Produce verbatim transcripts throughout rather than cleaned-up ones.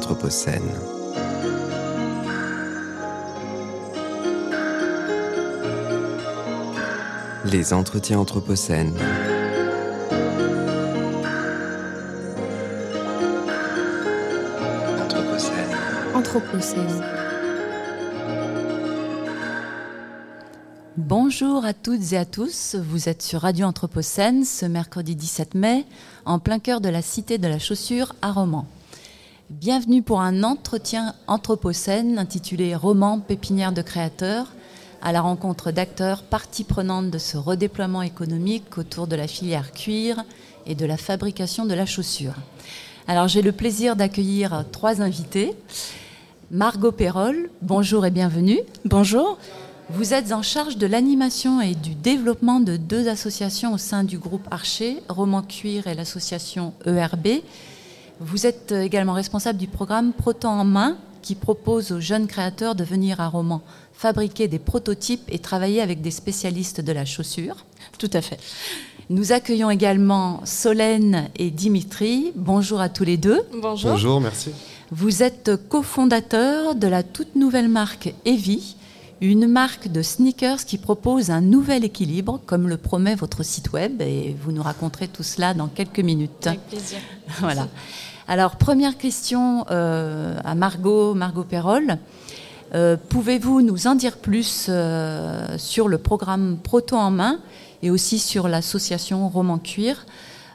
Anthropocène. Les entretiens Anthropocènes. Anthropocène. Anthropocène. Bonjour à toutes et à tous, vous êtes sur Radio Anthropocène ce mercredi dix-sept mai, en plein cœur de la cité de la chaussure à Romans. Bienvenue pour un entretien Anthropocène intitulé « Romans, pépinière de créateurs », à la rencontre d'acteurs partie prenante de ce redéploiement économique autour de la filière cuir et de la fabrication de la chaussure. Alors j'ai le plaisir d'accueillir trois invités. Margot Perrol, bonjour et bienvenue. Bonjour. Vous êtes en charge de l'animation et du développement de deux associations au sein du groupe Archer, Romans Cuir et l'association E R B. Vous êtes également responsable du programme Proto en main, qui propose aux jeunes créateurs de venir à Romans fabriquer des prototypes et travailler avec des spécialistes de la chaussure. Tout à fait. Nous accueillons également Solène et Dimitri. Bonjour à tous les deux. Bonjour. Bonjour, merci. Vous êtes cofondateurs de la toute nouvelle marque E V I, une marque de sneakers qui propose un nouvel équilibre, comme le promet votre site web, et vous nous raconterez tout cela dans quelques minutes. Avec plaisir. Voilà. Alors, première question euh, à Margot, Margot Perrol. Euh, pouvez-vous nous en dire plus euh, sur le programme Proto en main et aussi sur l'association Romans Cuir,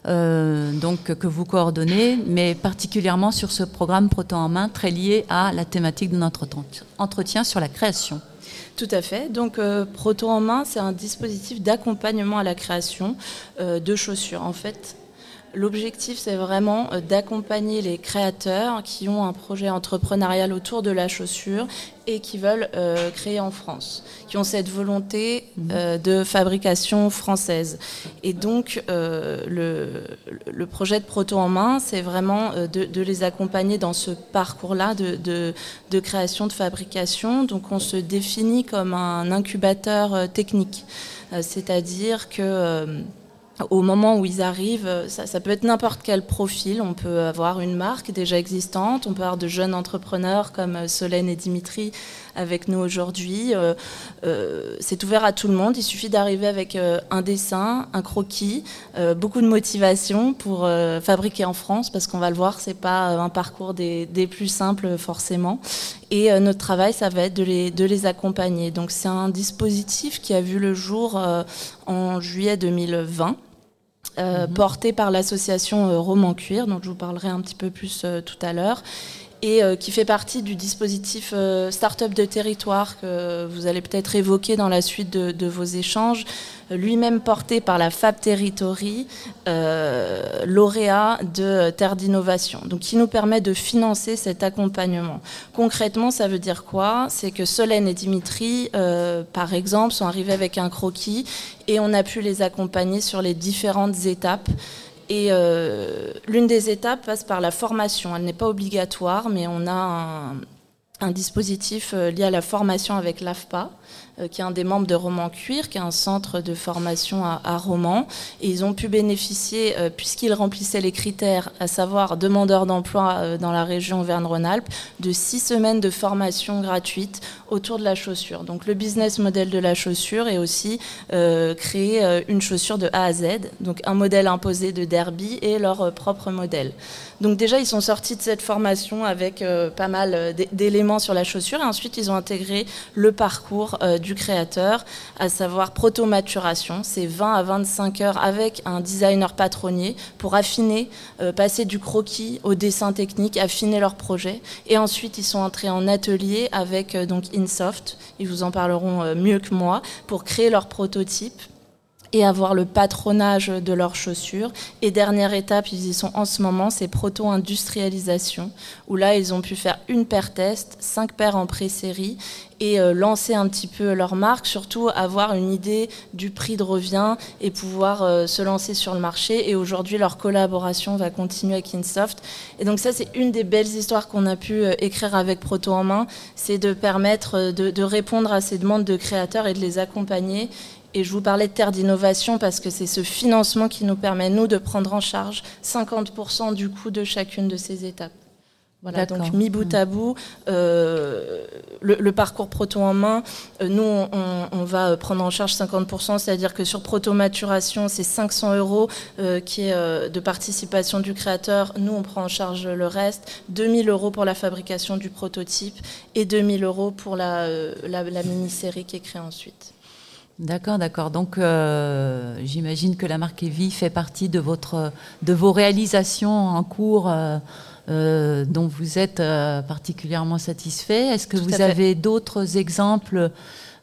euh, donc, que vous coordonnez, mais particulièrement sur ce programme Proto en main très lié à la thématique de notre entretien sur la création? Tout à fait. Donc, euh, Proto en main, c'est un dispositif d'accompagnement à la création euh, de chaussures, en fait. L'objectif, c'est vraiment d'accompagner les créateurs qui ont un projet entrepreneurial autour de la chaussure et qui veulent euh, créer en France, qui ont cette volonté euh, de fabrication française. Et donc, euh, le, le projet de Proto en main, c'est vraiment de, de les accompagner dans ce parcours-là de, de, de création, de fabrication. Donc, on se définit comme un incubateur technique, euh, c'est-à-dire que... Euh, Au moment où ils arrivent, ça, ça peut être n'importe quel profil. On peut avoir une marque déjà existante, on peut avoir de jeunes entrepreneurs comme Solène et Dimitri avec nous aujourd'hui. Euh, euh, c'est ouvert à tout le monde. Il suffit d'arriver avec euh, un dessin, un croquis, euh, beaucoup de motivation pour euh, fabriquer en France, parce qu'on va le voir, c'est pas un parcours des, des plus simples forcément. Et euh, notre travail, ça va être de les, de les accompagner. Donc c'est un dispositif qui a vu le jour euh, en juillet deux mille vingt. Euh, mmh. porté par l'association euh, Romans Cuir, dont je vous parlerai un petit peu plus euh, tout à l'heure, et euh, qui fait partie du dispositif euh, Start-up de territoire que vous allez peut-être évoquer dans la suite de, de vos échanges, lui-même porté par la Fab Territory, euh, lauréat de Terre d'Innovation, donc qui nous permet de financer cet accompagnement. Concrètement, ça veut dire quoi? C'est que Solène et Dimitri, euh, par exemple, sont arrivés avec un croquis et on a pu les accompagner sur les différentes étapes. Et euh, l'une des étapes passe par la formation. Elle n'est pas obligatoire, mais on a un, un dispositif lié à la formation avec l'A F P A, euh, qui est un des membres de Romans Cuir, qui est un centre de formation à, à Romans. Et ils ont pu bénéficier, euh, puisqu'ils remplissaient les critères, à savoir demandeurs d'emploi euh, dans la région Auvergne-Rhône-Alpes, de six semaines de formation gratuite autour de la chaussure. Donc le business model de la chaussure est aussi euh, créer euh, une chaussure de A à Z, donc un modèle imposé de Derby et leur euh, propre modèle. Donc déjà, ils sont sortis de cette formation avec euh, pas mal d'éléments sur la chaussure, et ensuite ils ont intégré le parcours euh, du créateur, à savoir proto-maturation, c'est vingt à vingt-cinq heures avec un designer patronnier pour affiner, euh, passer du croquis au dessin technique, affiner leur projet, et ensuite ils sont entrés en atelier avec euh, donc InSoft, ils vous en parleront mieux que moi, pour créer leur prototype et avoir le patronage de leurs chaussures. Et dernière étape, ils y sont en ce moment, c'est proto-industrialisation, où là, ils ont pu faire une paire test, cinq paires en pré-série, et euh, lancer un petit peu leur marque, surtout avoir une idée du prix de revient et pouvoir euh, se lancer sur le marché. Et aujourd'hui, leur collaboration va continuer avec InSoft. Et donc ça, c'est une des belles histoires qu'on a pu euh, écrire avec Proto en main, c'est de permettre euh, de, de répondre à ces demandes de créateurs et de les accompagner. Et je vous parlais de Terre d'Innovation parce que c'est ce financement qui nous permet, nous, de prendre en charge cinquante pour cent du coût de chacune de ces étapes. Voilà, donc mis bout à bout, euh, le, le parcours Proto en main, euh, nous on, on va prendre en charge cinquante pour cent, c'est-à-dire que sur Proto Maturation c'est cinq cents euros euh, qui est euh, de participation du créateur, nous on prend en charge le reste, deux mille euros pour la fabrication du prototype et deux mille euros pour la, euh, la, la mini-série qui est créée ensuite. D'accord, d'accord. Donc, euh, j'imagine que la marque E V I fait partie de votre, de vos réalisations en cours euh, euh, dont vous êtes euh, particulièrement satisfait. Est-ce que Tout vous avez fait. d'autres exemples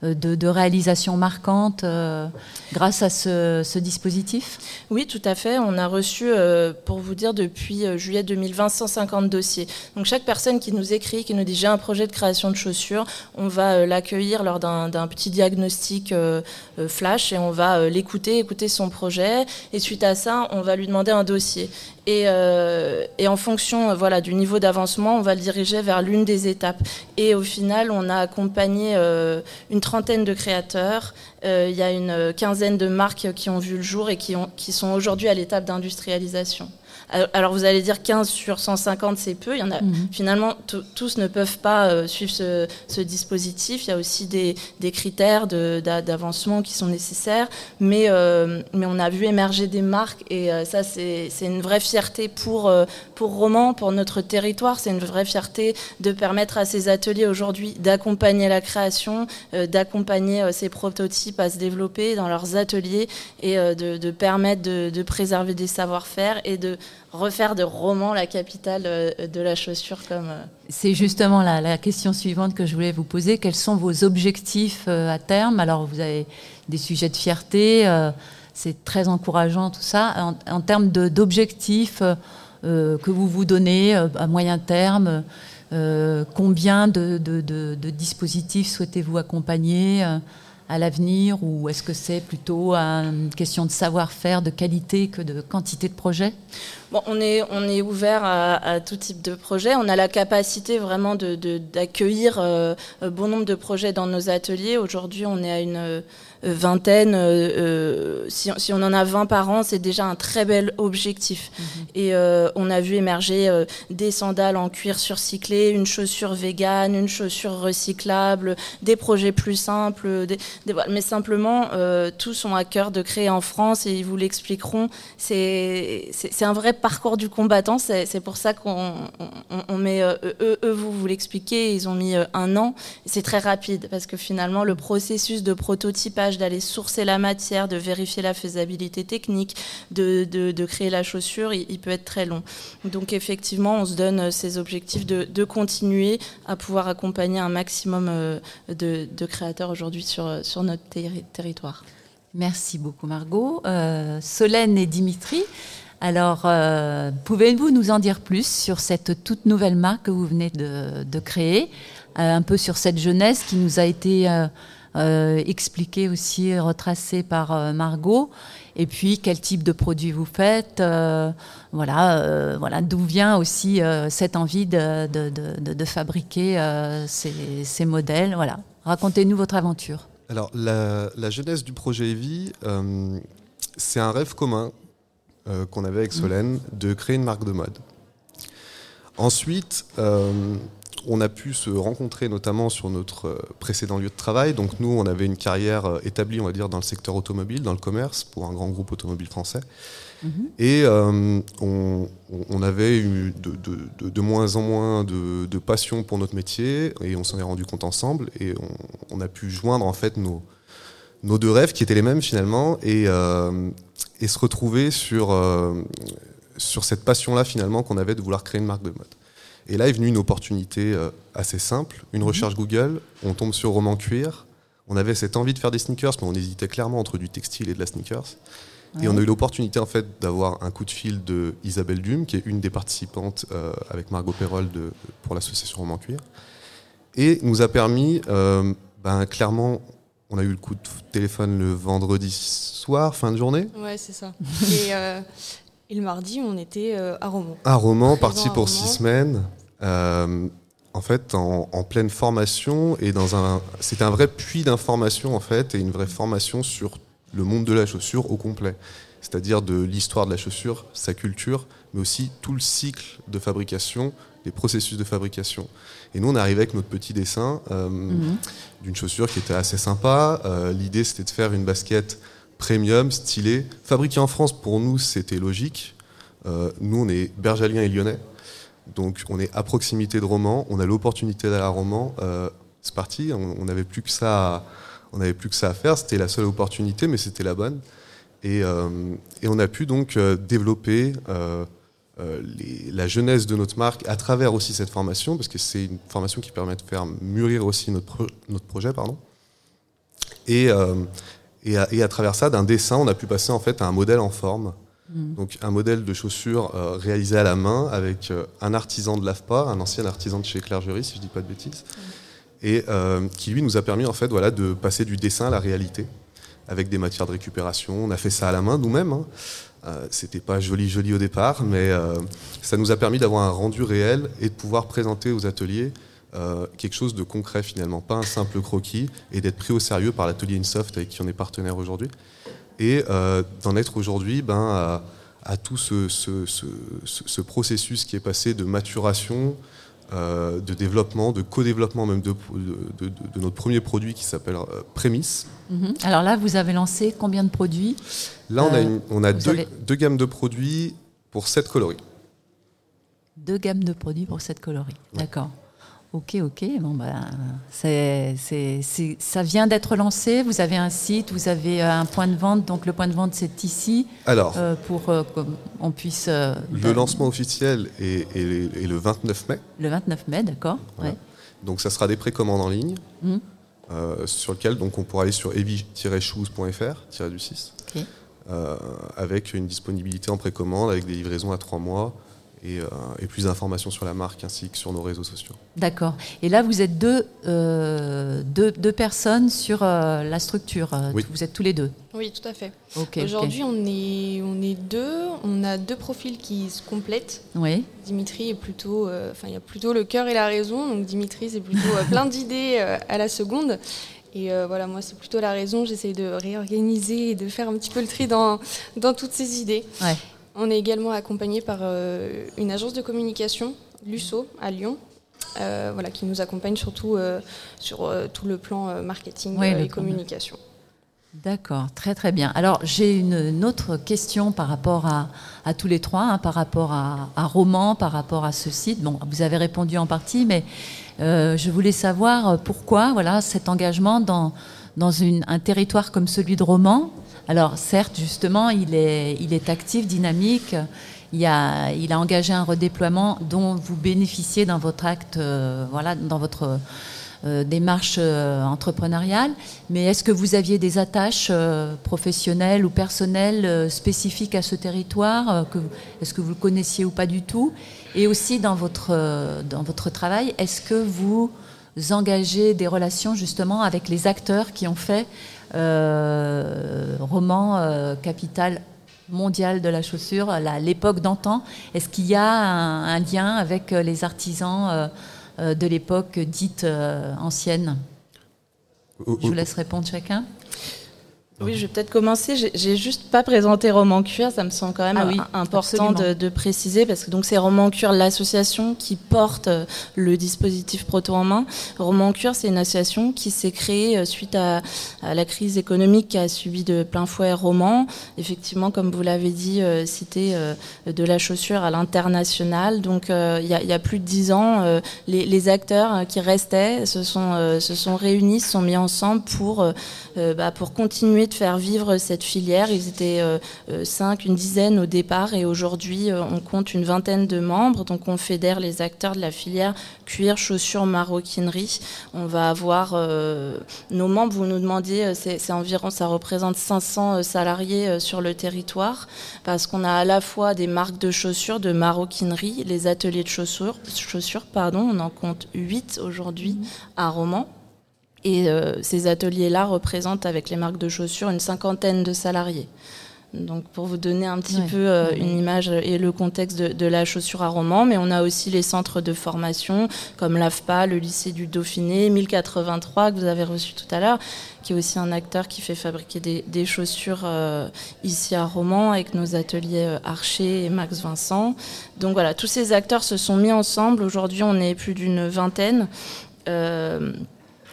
de, de réalisations marquantes euh, grâce à ce, ce dispositif ? Oui, tout à fait. On a reçu, euh, pour vous dire, depuis euh, juillet deux mille vingt, cent cinquante dossiers. Donc chaque personne qui nous écrit, qui nous dit « j'ai un projet de création de chaussures », on va euh, l'accueillir lors d'un, d'un petit diagnostic euh, euh, flash et on va euh, l'écouter, écouter son projet. Et suite à ça, on va lui demander un dossier. Et, euh, et en fonction euh, voilà, du niveau d'avancement, on va le diriger vers l'une des étapes. Et au final, on a accompagné euh, une trentaine de créateurs. Euh, il y a une quinzaine de marques qui ont vu le jour et qui, ont, qui sont aujourd'hui à l'étape d'industrialisation. Alors vous allez dire quinze sur cent cinquante, c'est peu. Il y en a, mmh. Finalement, t- tous ne peuvent pas euh, suivre ce, ce dispositif. Il y a aussi des, des critères de, d'a- d'avancement qui sont nécessaires. Mais, euh, mais on a vu émerger des marques et euh, ça, c'est, c'est une vraie fierté pour, euh, pour Romans, pour notre territoire. C'est une vraie fierté de permettre à ces ateliers aujourd'hui d'accompagner la création, euh, d'accompagner euh, ces prototypes à se développer dans leurs ateliers et euh, de, de permettre de, de préserver des savoir-faire et de refaire de Romans la capitale de la chaussure. Comme c'est justement la, la question suivante que je voulais vous poser. Quels sont vos objectifs à terme ? Alors vous avez des sujets de fierté, euh, c'est très encourageant tout ça. En, en termes de, d'objectifs euh, que vous vous donnez euh, à moyen terme, euh, combien de, de, de, de dispositifs souhaitez-vous accompagner euh, à l'avenir, ou est-ce que c'est plutôt une question de savoir-faire, de qualité que de quantité de projets ? Bon, on est, on est ouvert à, à tout type de projet. On a la capacité vraiment de, de, d'accueillir euh, bon nombre de projets dans nos ateliers. Aujourd'hui, on est à une euh, vingtaine. Euh, si, si on en a vingt par an, c'est déjà un très bel objectif. Mmh. Et euh, on a vu émerger euh, des sandales en cuir surcyclé, une chaussure végane, une chaussure recyclable, des projets plus simples. Des, des, mais simplement, euh, tous ont à cœur de créer en France et ils vous l'expliqueront. C'est, c'est, c'est un vrai parcours du combattant, c'est, c'est pour ça qu'on on, on met, euh, eux, eux vous, vous l'expliquez, ils ont mis euh, un an, c'est très rapide parce que finalement le processus de prototypage, d'aller sourcer la matière, de vérifier la faisabilité technique, de, de, de créer la chaussure, il, il peut être très long. Donc effectivement on se donne ces objectifs de, de continuer à pouvoir accompagner un maximum euh, de, de créateurs aujourd'hui sur, sur notre ter- territoire. Merci beaucoup Margot. Euh, Solène et Dimitri, alors, euh, pouvez-vous nous en dire plus sur cette toute nouvelle marque que vous venez de, de créer, euh, un peu sur cette jeunesse qui nous a été euh, euh, expliquée aussi, retracée par euh, Margot, et puis quel type de produit vous faites, euh, voilà, euh, voilà, d'où vient aussi euh, cette envie de, de, de, de fabriquer euh, ces, ces modèles, voilà. Racontez-nous votre aventure. Alors, la, la jeunesse du projet E V I, euh, c'est un rêve commun Euh, qu'on avait avec Solène, de créer une marque de mode. Ensuite, euh, on a pu se rencontrer notamment sur notre précédent lieu de travail. Donc nous, on avait une carrière établie, on va dire, dans le secteur automobile, dans le commerce, pour un grand groupe automobile français. Mm-hmm. Et euh, on, on avait eu de, de, de, de moins en moins de, de passion pour notre métier, et on s'en est rendu compte ensemble, et on, on a pu joindre en fait nos, nos deux rêves, qui étaient les mêmes finalement, et... Euh, et se retrouver sur, euh, sur cette passion-là, finalement, qu'on avait de vouloir créer une marque de mode. Et là est venue une opportunité euh, assez simple, une recherche Google, on tombe sur Romans Cuir, on avait cette envie de faire des sneakers, mais on hésitait clairement entre du textile et de la sneakers. Ouais. Et on a eu l'opportunité, en fait, d'avoir un coup de fil de Isabelle Dume, qui est une des participantes euh, avec Margot Perrol de, pour l'association Romans Cuir, et nous a permis, euh, ben, clairement... On a eu le coup de téléphone le vendredi soir, fin de journée. Ouais, c'est ça. Et, euh, et le mardi, on était euh, à Romans. À Romans, parti pour six semaines. Euh, en fait, en, en pleine formation et dans un, c'était un vrai puits d'informations en fait et une vraie formation sur le monde de la chaussure au complet. c'est-à-dire de l'histoire de la chaussure, sa culture, mais aussi tout le cycle de fabrication, les processus de fabrication. Et nous, on est arrivé avec notre petit dessin euh, mmh. d'une chaussure qui était assez sympa. Euh, l'idée, c'était de faire une basket premium, stylée, fabriquée en France. Pour nous, c'était logique. Euh, nous, on est bergaliens et lyonnais, donc on est à proximité de Romans. On a l'opportunité d'aller à Romans. Euh, c'est parti. On n'avait plus que ça. À, on n'avait plus que ça à faire. C'était la seule opportunité, mais c'était la bonne. Et, euh, et on a pu donc euh, développer euh, euh, les, la jeunesse de notre marque à travers aussi cette formation, parce que c'est une formation qui permet de faire mûrir aussi notre, pro- notre projet. Pardon. Et, euh, et, à, et à travers ça, d'un dessin, on a pu passer en fait à un modèle en forme. Mmh. Donc un modèle de chaussure euh, réalisé à la main avec euh, un artisan de l'A F P A, un ancien artisan de chez Clergerie, si je ne dis pas de bêtises, mmh. et euh, qui lui nous a permis en fait, voilà, de passer du dessin à la réalité, avec des matières de récupération. On a fait ça à la main nous-mêmes. Hein. Euh, c'était pas joli joli au départ, mais euh, ça nous a permis d'avoir un rendu réel et de pouvoir présenter aux ateliers euh, quelque chose de concret finalement, pas un simple croquis, et d'être pris au sérieux par l'atelier InSoft avec qui on est partenaire aujourd'hui. Et euh, d'en être aujourd'hui ben, à, à tout ce, ce, ce, ce, ce processus qui est passé de maturation, euh, de développement, de co-développement même de, de, de, de notre premier produit qui s'appelle euh, Premise. Mmh. Alors là, vous avez lancé combien de produits ? Là, on a, une, on a deux, avez... deux gammes de produits pour sept coloris. Deux gammes de produits pour sept coloris, ouais. D'accord. Ok, ok. Bon, bah, c'est, c'est, c'est, ça vient d'être lancé. Vous avez un site, vous avez un point de vente. Donc le point de vente, c'est ici. Alors, euh, pour euh, qu'on puisse. Euh, le lancement officiel est, est, est le vingt-neuf mai. Le vingt-neuf mai, d'accord. Voilà. Ouais. Donc ça sera des précommandes en ligne, mmh. euh, sur lequel donc on pourra aller sur e v i tiret shoes point f r tiret du six, okay. euh, avec une disponibilité en précommande, avec des livraisons à trois mois. Et, euh, et plus d'informations sur la marque ainsi que sur nos réseaux sociaux. D'accord. Et là, vous êtes deux, euh, deux, deux personnes sur euh, la structure. Oui. Vous êtes tous les deux. Oui, tout à fait. Okay, Aujourd'hui, okay. On est, on est deux. On a deux profils qui se complètent. Oui. Dimitri est plutôt, euh, enfin, il y a plutôt le cœur et la raison. Donc Dimitri, c'est plutôt euh, plein d'idées euh, à la seconde. Et euh, voilà, moi, c'est plutôt la raison. J'essaye de réorganiser et de faire un petit peu le tri dans, dans toutes ces idées. Ouais. On est également accompagné par euh, une agence de communication, Lusso, à Lyon, euh, voilà, qui nous accompagne surtout euh, sur euh, tout le plan euh, marketing oui, euh, et communication. D'accord, très très bien. Alors j'ai une, une autre question par rapport à, à tous les trois, hein, par rapport à, à Romans, par rapport à ce site. Bon, vous avez répondu en partie, mais euh, je voulais savoir pourquoi voilà, cet engagement dans, dans une, un territoire comme celui de Romans. Alors certes, justement, il est, il est actif, dynamique, il a, il a engagé un redéploiement dont vous bénéficiez dans votre acte, euh, voilà, dans votre euh, démarche euh, entrepreneuriale. Mais est-ce que vous aviez des attaches euh, professionnelles ou personnelles euh, spécifiques à ce territoire euh, que, est-ce que vous le connaissiez ou pas du tout ? Et aussi dans votre, euh, dans votre travail, est-ce que vous engagez des relations justement avec les acteurs qui ont fait Euh, Romans, euh, capitale mondiale de la chaussure, la, l'époque d'antan. Est-ce qu'il y a un, un lien avec les artisans euh, euh, de l'époque dite euh, ancienne ? Je vous laisse répondre chacun. Oui, je vais peut-être commencer. J'ai, j'ai juste pas présenté Romans Cuir, ça me semble quand même ah oui, important de, de préciser, parce que donc c'est Romans Cuir, l'association qui porte le dispositif Proto en main. Romans Cuir, c'est une association qui s'est créée suite à, à la crise économique qu'a subi de plein fouet Romans. Effectivement, comme vous l'avez dit, euh, cité euh, de la chaussure à l'international. Donc il euh, y, y a plus de dix ans, euh, les, les acteurs qui restaient se sont euh, se sont réunis, se sont mis ensemble pour euh, bah, pour continuer de faire vivre cette filière. Ils étaient euh, cinq, une dizaine au départ, et aujourd'hui euh, on compte une vingtaine de membres. Donc on fédère les acteurs de la filière cuir, chaussures, maroquinerie. On va avoir euh, nos membres, vous nous demandiez, c'est, c'est environ, ça représente cinq cents salariés sur le territoire, parce qu'on a à la fois des marques de chaussures, de maroquinerie, les ateliers de chaussures, chaussures pardon, on en compte huit aujourd'hui à Romans. Et euh, ces ateliers-là représentent, avec les marques de chaussures, une cinquantaine de salariés. Donc pour vous donner un petit ouais. peu euh, ouais. une image et le contexte de, de la chaussure à Romans, mais on a aussi les centres de formation comme l'A F P A, le lycée du Dauphiné, mille quatre-vingt-trois que vous avez reçu tout à l'heure, qui est aussi un acteur qui fait fabriquer des, des chaussures euh, ici à Romans avec nos ateliers euh, Archer et Max Vincent. Donc voilà, tous ces acteurs se sont mis ensemble. Aujourd'hui, on est plus d'une vingtaine. Euh,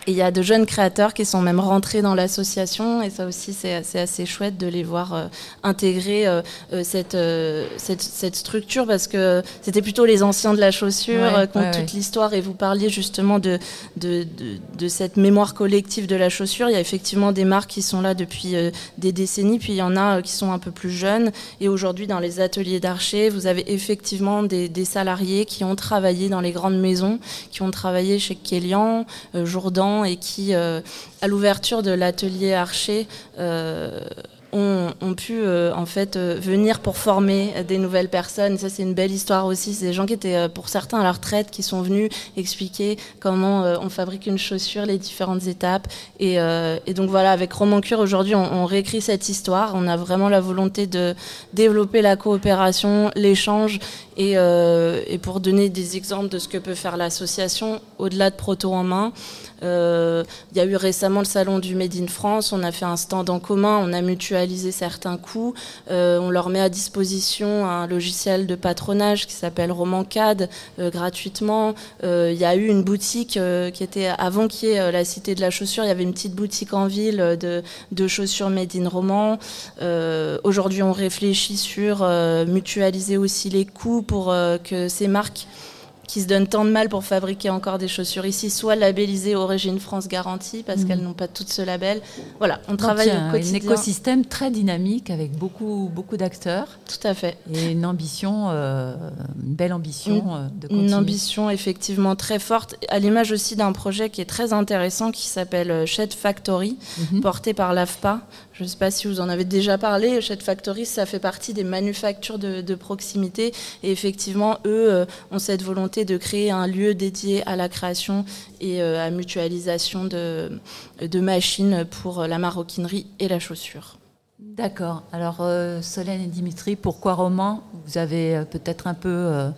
Et il y a de jeunes créateurs qui sont même rentrés dans l'association, et ça aussi c'est, c'est assez chouette de les voir euh, intégrer euh, cette, euh, cette, cette structure, parce que c'était plutôt les anciens de la chaussure ouais, euh, qui ont ouais, toute ouais. l'histoire, et vous parliez justement de, de, de, de cette mémoire collective de la chaussure. Il y a effectivement des marques qui sont là depuis euh, des décennies, puis il y en a euh, qui sont un peu plus jeunes, et aujourd'hui dans les ateliers d'Archer, vous avez effectivement des, des salariés qui ont travaillé dans les grandes maisons, qui ont travaillé chez Kélian, euh, Jourdan, et qui, euh, à l'ouverture de l'atelier Archer, euh, ont, ont pu euh, en fait euh, venir pour former des nouvelles personnes. Et ça, c'est une belle histoire aussi. C'est des gens qui étaient, pour certains, à la retraite, qui sont venus expliquer comment euh, on fabrique une chaussure, les différentes étapes. Et, euh, et donc voilà, avec Romans Cuir, aujourd'hui, on, on réécrit cette histoire. On a vraiment la volonté de développer la coopération, l'échange. Et, euh, et pour donner des exemples de ce que peut faire l'association, au-delà de Proto en main, euh, il y a eu récemment le salon du Made in France, on a fait un stand en commun, on a mutualisé certains coûts, euh, on leur met à disposition un logiciel de patronage qui s'appelle RomanCAD, euh, gratuitement. Euh, il y a eu une boutique euh, qui était, avant qu'il y ait euh, la Cité de la Chaussure, il y avait une petite boutique en ville euh, de, de chaussures Made in Romans. Euh, aujourd'hui, on réfléchit sur euh, mutualiser aussi les coûts, pour euh, que ces marques qui se donnent tant de mal pour fabriquer encore des chaussures ici soient labellisées Origine France Garantie, parce mmh. qu'elles n'ont pas toutes ce label. Voilà, on Donc travaille au quotidien. Un écosystème très dynamique avec beaucoup, beaucoup d'acteurs. Tout à fait. Et une ambition, euh, une belle ambition euh, de continuer. Une ambition effectivement très forte, à l'image aussi d'un projet qui est très intéressant qui s'appelle Shed Factory, mmh. porté par l'A F P A. Je ne sais pas si vous en avez déjà parlé. Shed Factory, ça fait partie des manufactures de, de proximité. Et effectivement, eux euh, ont cette volonté de créer un lieu dédié à la création et euh, à mutualisation de, de machines pour la maroquinerie et la chaussure. D'accord. Alors, euh, Solène et Dimitri, pourquoi Romans ? Vous avez peut-être un peu euh,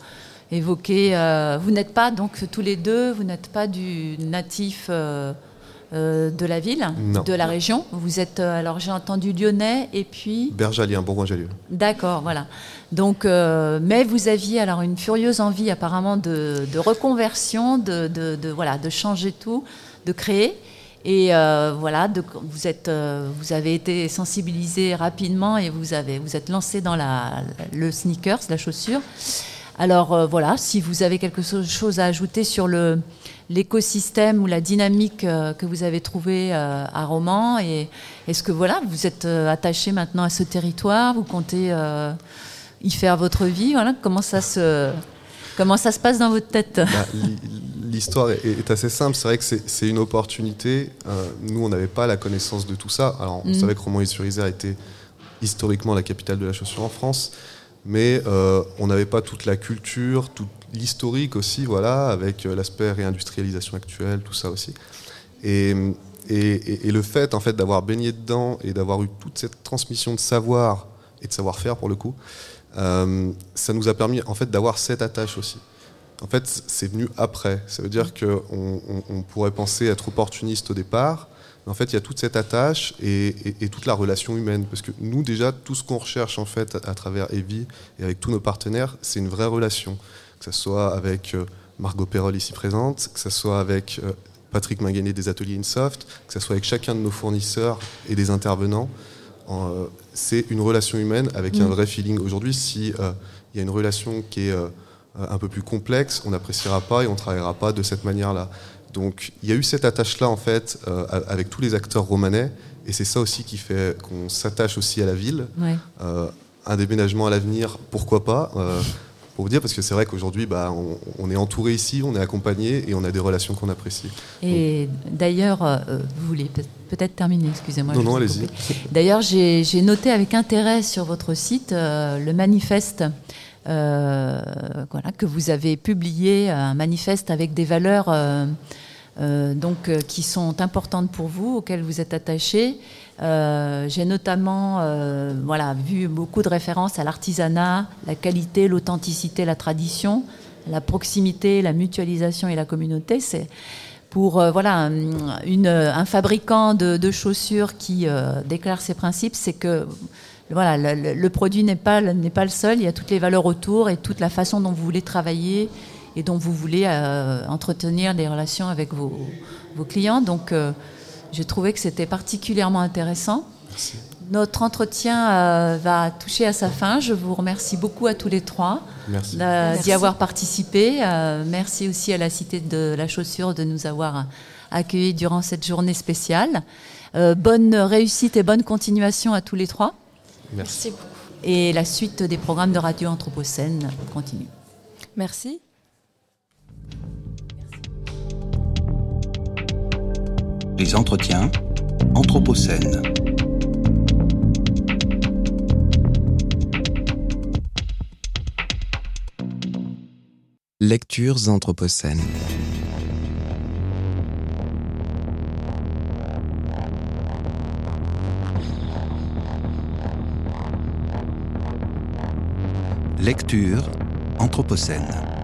évoqué... Euh, vous n'êtes pas, donc, tous les deux, vous n'êtes pas du natif... Euh, Euh, de la ville, non. de la région. Vous êtes, euh, alors j'ai entendu lyonnais et puis... Bergalien, Bourgoin-Jallieu. D'accord, voilà. Donc, euh, mais vous aviez alors une furieuse envie apparemment de, de reconversion, de, de, de, voilà, de changer tout, de créer. Et euh, voilà, de, vous, êtes, euh, vous avez été sensibilisé rapidement et vous, avez, vous êtes lancé dans la, le sneakers, la chaussure. Alors euh, voilà, si vous avez quelque chose à ajouter sur le... l'écosystème ou la dynamique euh, que vous avez trouvée euh, à Romans, et est-ce que voilà, vous êtes euh, attaché maintenant à ce territoire, vous comptez euh, y faire votre vie, voilà, comment ça se comment ça se passe dans votre tête? Bah, l'histoire est, est assez simple, c'est vrai que c'est, c'est une opportunité. Euh, nous, on n'avait pas la connaissance de tout ça. Alors on mmh. savait que Romans-sur-Isère était historiquement la capitale de la chaussure en France, mais euh, on n'avait pas toute la culture, toute l'historique aussi, voilà, avec l'aspect réindustrialisation actuelle, tout ça aussi. Et, et, et le fait, en fait, d'avoir baigné dedans et d'avoir eu toute cette transmission de savoir et de savoir-faire, pour le coup, euh, ça nous a permis, en fait, d'avoir cette attache aussi. En fait, c'est venu après. Ça veut dire qu'on on, on pourrait penser être opportuniste au départ, mais en fait, il y a toute cette attache et, et, et toute la relation humaine. Parce que nous, déjà, tout ce qu'on recherche, en fait, à, à travers E V I et avec tous nos partenaires, c'est une vraie relation. Que ce soit avec Margot Perrol ici présente, que ce soit avec Patrick Mangané des ateliers InSoft, que ce soit avec chacun de nos fournisseurs et des intervenants, c'est une relation humaine avec mmh. un vrai feeling. Aujourd'hui, s'il euh, y a une relation qui est euh, un peu plus complexe, on n'appréciera pas et on ne travaillera pas de cette manière-là. Donc il y a eu cette attache-là, en fait, euh, avec tous les acteurs romanais, et c'est ça aussi qui fait qu'on s'attache aussi à la ville. Ouais. Euh, un déménagement à l'avenir, pourquoi pas euh, pour vous dire, parce que c'est vrai qu'aujourd'hui, bah, on, on est entouré ici, on est accompagné et on a des relations qu'on apprécie. Et donc, d'ailleurs, euh, vous voulez peut-être terminer, excusez-moi. Non, non, allez-y. D'ailleurs, j'ai, j'ai noté avec intérêt sur votre site euh, le manifeste euh, voilà, que vous avez publié, un manifeste avec des valeurs euh, euh, donc, euh, qui sont importantes pour vous, auxquelles vous êtes attachés. Euh, j'ai notamment euh, voilà, vu beaucoup de références à l'artisanat, la qualité, l'authenticité, la tradition, la proximité, la mutualisation et la communauté. C'est pour euh, voilà, un, une, un fabricant de, de chaussures qui euh, déclare ses principes, c'est que voilà, le, le produit n'est pas, n'est pas le seul, il y a toutes les valeurs autour et toute la façon dont vous voulez travailler et dont vous voulez euh, entretenir des relations avec vos, vos clients. Donc euh, j'ai trouvé que c'était particulièrement intéressant. Merci. Notre entretien euh, va toucher à sa fin. Je vous remercie beaucoup à tous les trois merci. Euh, merci. d'y avoir participé. Euh, merci aussi à la Cité de la Chaussure de nous avoir accueillis durant cette journée spéciale. Euh, bonne réussite et bonne continuation à tous les trois. Merci. Merci beaucoup. Et la suite des programmes de Radio Anthropocène continue. Merci. Les entretiens Anthropocène. Lectures anthropocènes. Lectures anthropocènes.